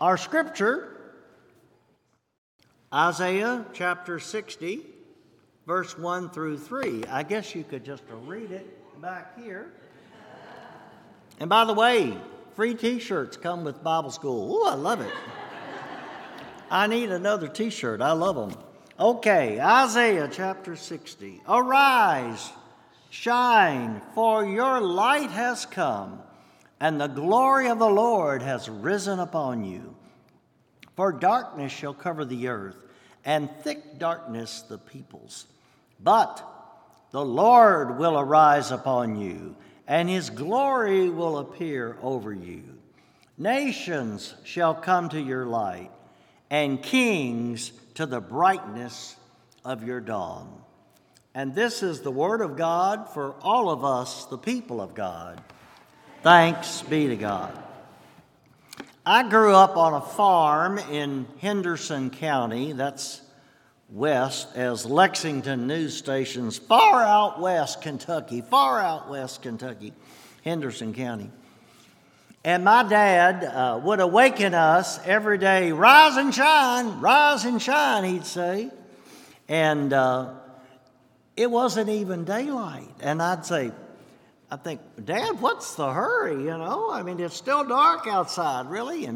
Our scripture, Isaiah chapter 60, verse 1 through 3. I guess you could just read it back here. And by the way, free t-shirts come with Bible school. Ooh, I love it. I need another t-shirt. I love them. Okay, Isaiah chapter 60. Arise, shine, for your light has come, and the glory of the Lord has risen upon you. For darkness shall cover the earth, and thick darkness the peoples. But the Lord will arise upon you, and his glory will appear over you. Nations shall come to your light, and kings to the brightness of your dawn. And this is the word of God for all of us, the people of God. Thanks be to God. I grew up on a farm in Henderson County, that's west as Lexington news stations, far out west Kentucky, Henderson County. And my dad would awaken us every day, rise and shine, he'd say. And it wasn't even daylight. And I'd say, I think, Dad, what's the hurry, you know? I mean, it's still dark outside, really.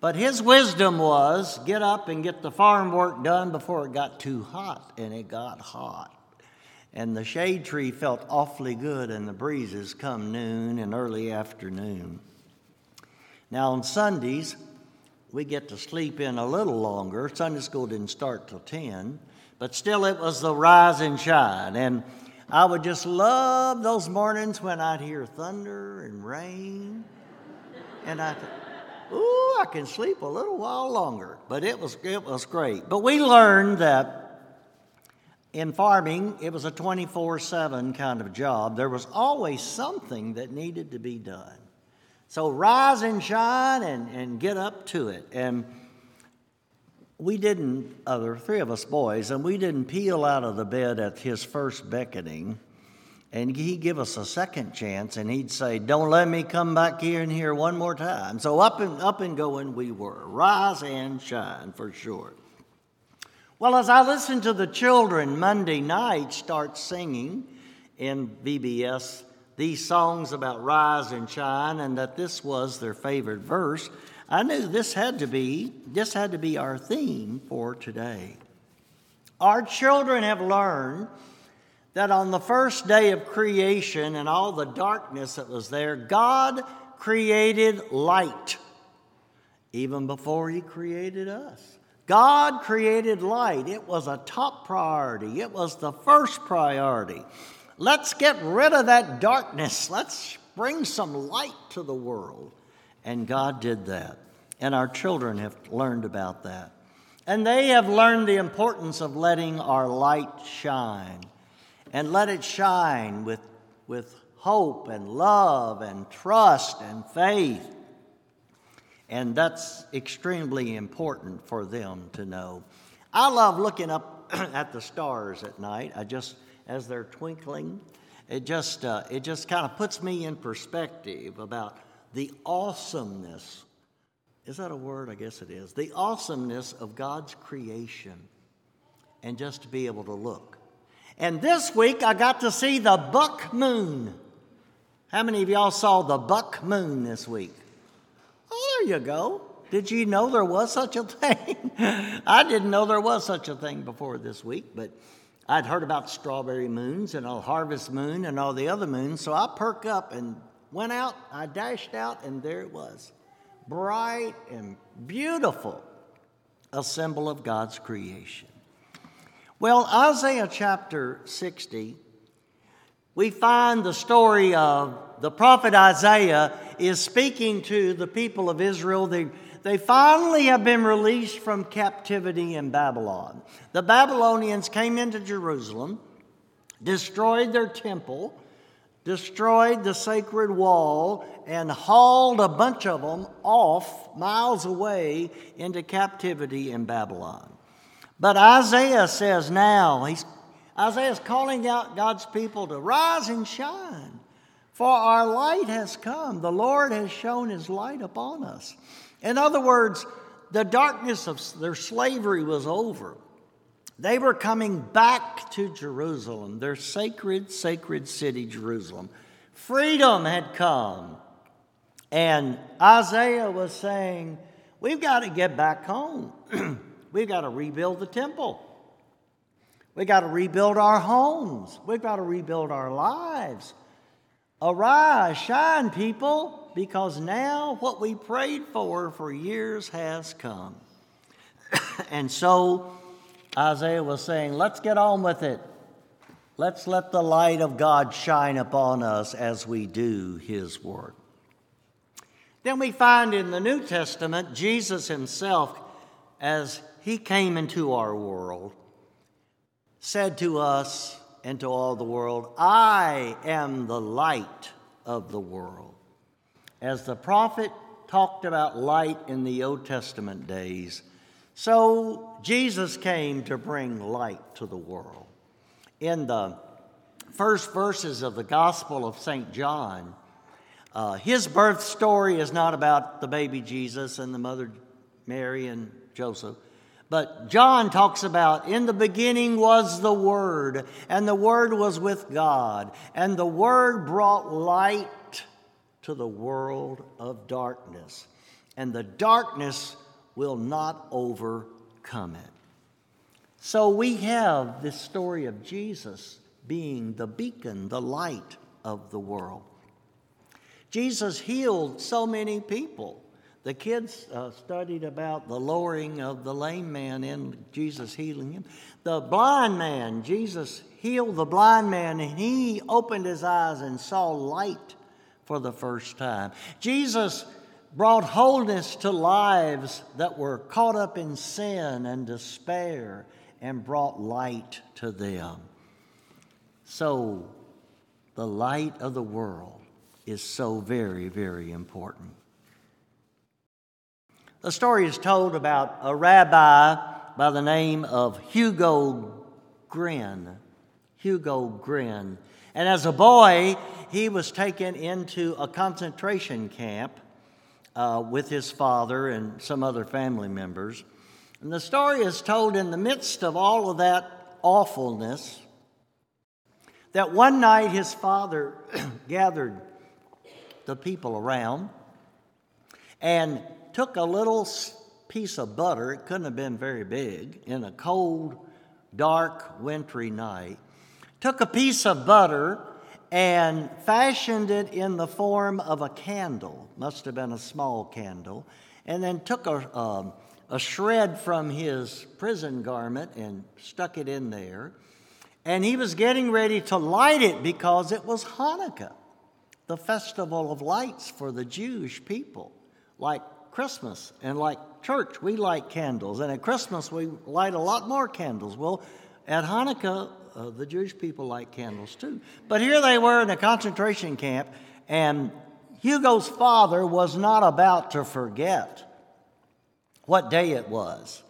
But his wisdom was get up and get the farm work done before it got too hot, and it got hot. And the shade tree felt awfully good in the breezes come noon and early afternoon. Now, on Sundays, we get to sleep in a little longer. Sunday school didn't start till 10, but still it was the rise and shine. And I would just love those mornings when I'd hear thunder and rain. And I thought, ooh, I can sleep a little while longer. But it was great. But we learned that in farming, it was a 24/7 kind of job. There was always something that needed to be done. So rise and shine and get up to it. And we didn't, there were three of us boys, and we didn't peel out of the bed at his first beckoning. And he'd give us a second chance, and he'd say, don't let me come back here and here one more time. So up and going we were. Rise and shine, for sure. Well, as I listened to the children Monday night start singing in BBS these songs about rise and shine, and that this was their favorite verse, I knew this had to be our theme for today. Our children have learned that on the first day of creation and all the darkness that was there, God created light even before he created us. God created light. It was a top priority. It was the first priority. Let's get rid of that darkness. Let's bring some light to the world. And God did that. And our children have learned about that. And they have learned the importance of letting our light shine. And let it shine with hope and love and trust and faith. And that's extremely important for them to know. I love looking up at the stars at night. As they're twinkling, it just kind of puts me in perspective about the awesomeness, is that a word? I guess it is. The awesomeness of God's creation, and just to be able to look. And this week I got to see the buck moon. How many of y'all saw the buck moon this week? Oh, there you go. Did you know there was such a thing? I didn't know there was such a thing before this week, but I'd heard about strawberry moons and a harvest moon and all the other moons, so I perked up and went out, I dashed out, and there it was. Bright and beautiful, a symbol of God's creation. Well, Isaiah chapter 60, we find the story of the prophet Isaiah is speaking to the people of Israel. They finally have been released from captivity in Babylon. The Babylonians came into Jerusalem, destroyed their temple, destroyed the sacred wall, and hauled a bunch of them off miles away into captivity in Babylon. But Isaiah says now, Isaiah's calling out God's people to rise and shine, For our light has come. The Lord has shone his light upon us. In other words, the darkness of their slavery was over. They were coming back to Jerusalem, their sacred city, Jerusalem. Freedom had come. And Isaiah was saying, we've got to get back home. We've got to rebuild the temple. We've got to rebuild our homes. We've got to rebuild our lives. Arise, shine, people, because now what we prayed for years has come. And so Isaiah was saying, let's get on with it. Let's let the light of God shine upon us as we do his work. Then we find in the New Testament, Jesus himself, as he came into our world, said to us and to all the world, I am the light of the world. As the prophet talked about light in the Old Testament days, so Jesus came to bring light to the world. In the first verses of the Gospel of St. John, his birth story is not about the baby Jesus and the mother Mary and Joseph. But John talks about, in the beginning was the Word, and the Word was with God, and the Word brought light to the world of darkness, and the darkness will not overcome it. So we have this story of Jesus being the beacon, the light of the world. Jesus healed so many people. The kids studied about the lowering of the lame man and Jesus healing him. The blind man, Jesus healed the blind man, and he opened his eyes and saw light for the first time. Jesus brought wholeness to lives that were caught up in sin and despair and brought light to them. So the light of the world is so very, very important. The story is told about a rabbi by the name of Hugo Grin. And as a boy, he was taken into a concentration camp with his father and some other family members. And the story is told in the midst of all of that awfulness that one night his father gathered the people around and took a little piece of butter, it couldn't have been very big, in a cold, dark, wintry night, took a piece of butter and fashioned it in the form of a candle, must have been a small candle, and then took a shred from his prison garment and stuck it in there. And he was getting ready to light it because it was Hanukkah, the festival of lights for the Jewish people, like Christmas and like church, we light candles. And at Christmas, we light a lot more candles. Well, at Hanukkah, the Jewish people light candles too. But here they were in a concentration camp, and Hugo's father was not about to forget what day it was.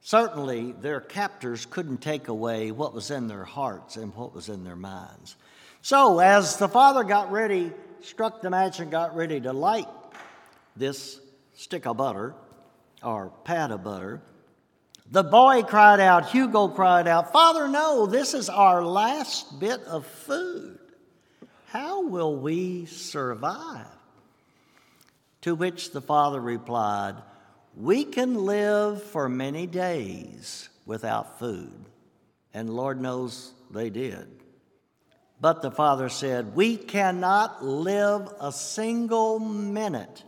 Certainly, their captors couldn't take away what was in their hearts and what was in their minds. So, as the father got ready, struck the match and got ready to light this stick of butter, or pat of butter, the boy cried out, Hugo cried out, Father, no, this is our last bit of food. How will we survive? To which the father replied, we can live for many days without food. And Lord knows they did. But the father said, we cannot live a single minute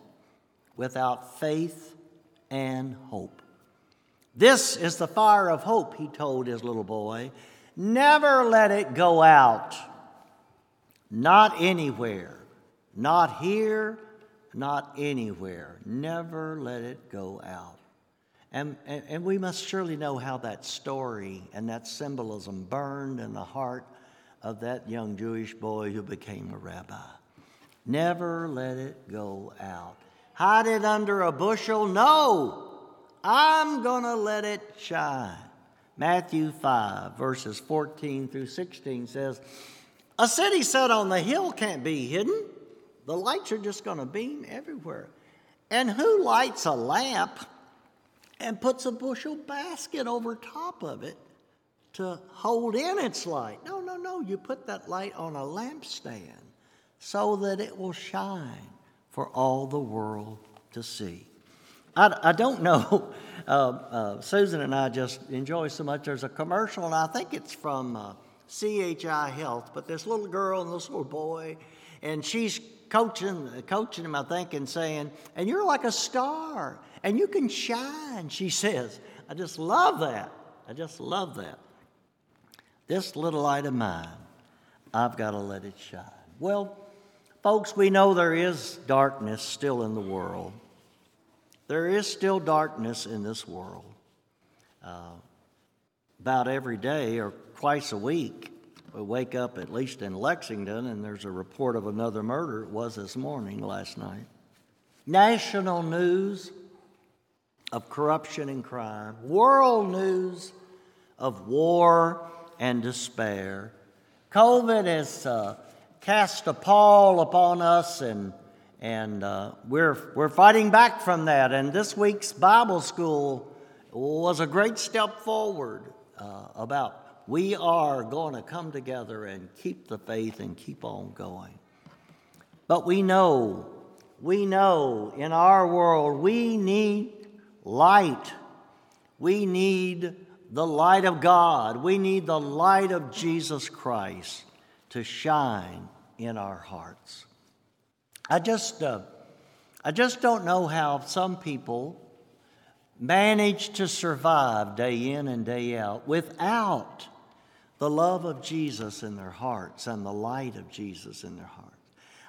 without faith and hope. This is the fire of hope, he told his little boy. Never let it go out. Not anywhere. Not here, not anywhere. Never let it go out. And we must surely know how that story and that symbolism burned in the heart of that young Jewish boy who became a rabbi. Never let it go out. Hide it under a bushel? No, I'm going to let it shine. Matthew 5, verses 14 through 16 says, A city set on the hill can't be hidden. The lights are just going to beam everywhere. And who lights a lamp and puts a bushel basket over top of it to hold in its light? No. You put that light on a lampstand so that it will shine for all the world to see. I don't know. Susan and I just enjoy so much. There's a commercial, and I think it's from CHI Health, but this little girl and this little boy, and she's coaching him, I think, and saying, "And you're like a star, and you can shine," she says. I just love that. This little light of mine, I've got to let it shine. Well, folks, we know there is darkness still in the world. There is still darkness in this world. About every day or twice a week, we wake up, at least in Lexington, and there's a report of another murder. It was this morning, last night. National news of corruption and crime. World news of war and despair. COVID has cast a pall upon us, and we're fighting back from that. And this week's Bible school was a great step forward about we are going to come together and keep the faith and keep on going. But we know in our world we need light. We need the light of God. We need the light of Jesus Christ to shine in our hearts. I just don't know how some people manage to survive day in and day out without the love of Jesus in their hearts and the light of Jesus in their hearts.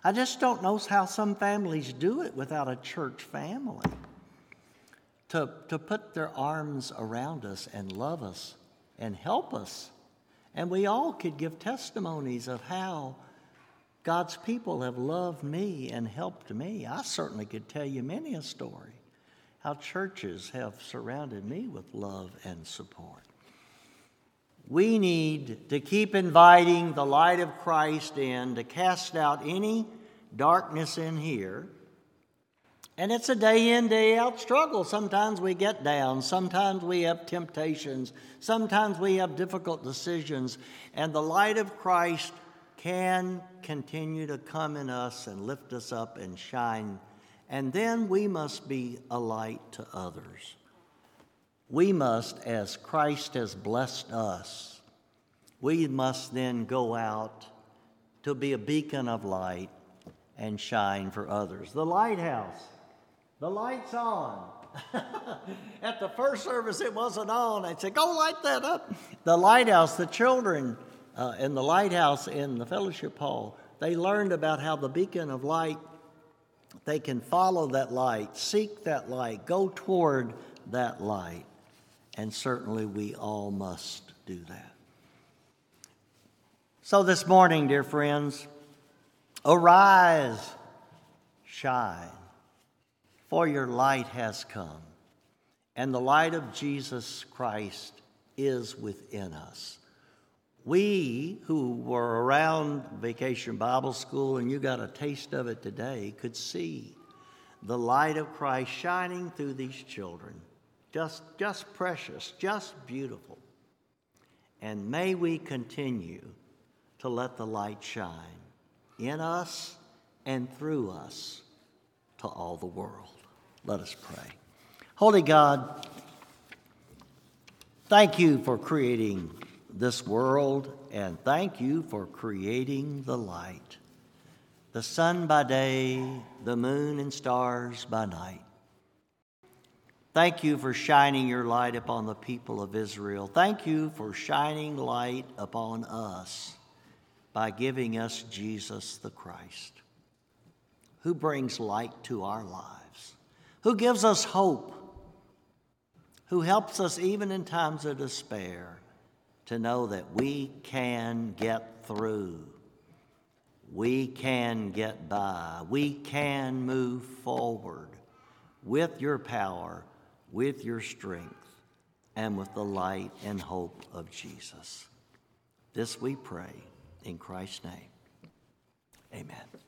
I just don't know how some families do it without a church family to put their arms around us and love us and help us. And we all could give testimonies of how God's people have loved me and helped me. I certainly could tell you many a story how churches have surrounded me with love and support. We need to keep inviting the light of Christ in to cast out any darkness in here. And it's a day in, day out struggle. Sometimes we get down. Sometimes we have temptations. Sometimes we have difficult decisions. And the light of Christ can continue to come in us and lift us up and shine. And then we must be a light to others. We must, as Christ has blessed us, we must then go out to be a beacon of light and shine for others. The lighthouse, the light's on. At the first service, it wasn't on. I'd say, go light that up. The lighthouse, the children in the lighthouse in the fellowship hall, they learned about how the beacon of light, they can follow that light, seek that light, go toward that light. And certainly we all must do that. So this morning, dear friends, arise, shine, for your light has come, and the light of Jesus Christ is within us. We who were around Vacation Bible School, and you got a taste of it today, could see the light of Christ shining through these children. Just precious, just beautiful. And may we continue to let the light shine in us and through us to all the world. Let us pray. Holy God, thank you for creating this world, and thank you for creating the light, the sun by day, the moon and stars by night. Thank you for shining your light upon the people of Israel. Thank you for shining light upon us by giving us Jesus the Christ, who brings light to our lives, who gives us hope, who helps us even in times of despair, to know that we can get through, we can get by, we can move forward with your power, with your strength, and with the light and hope of Jesus. This we pray in Christ's name. Amen.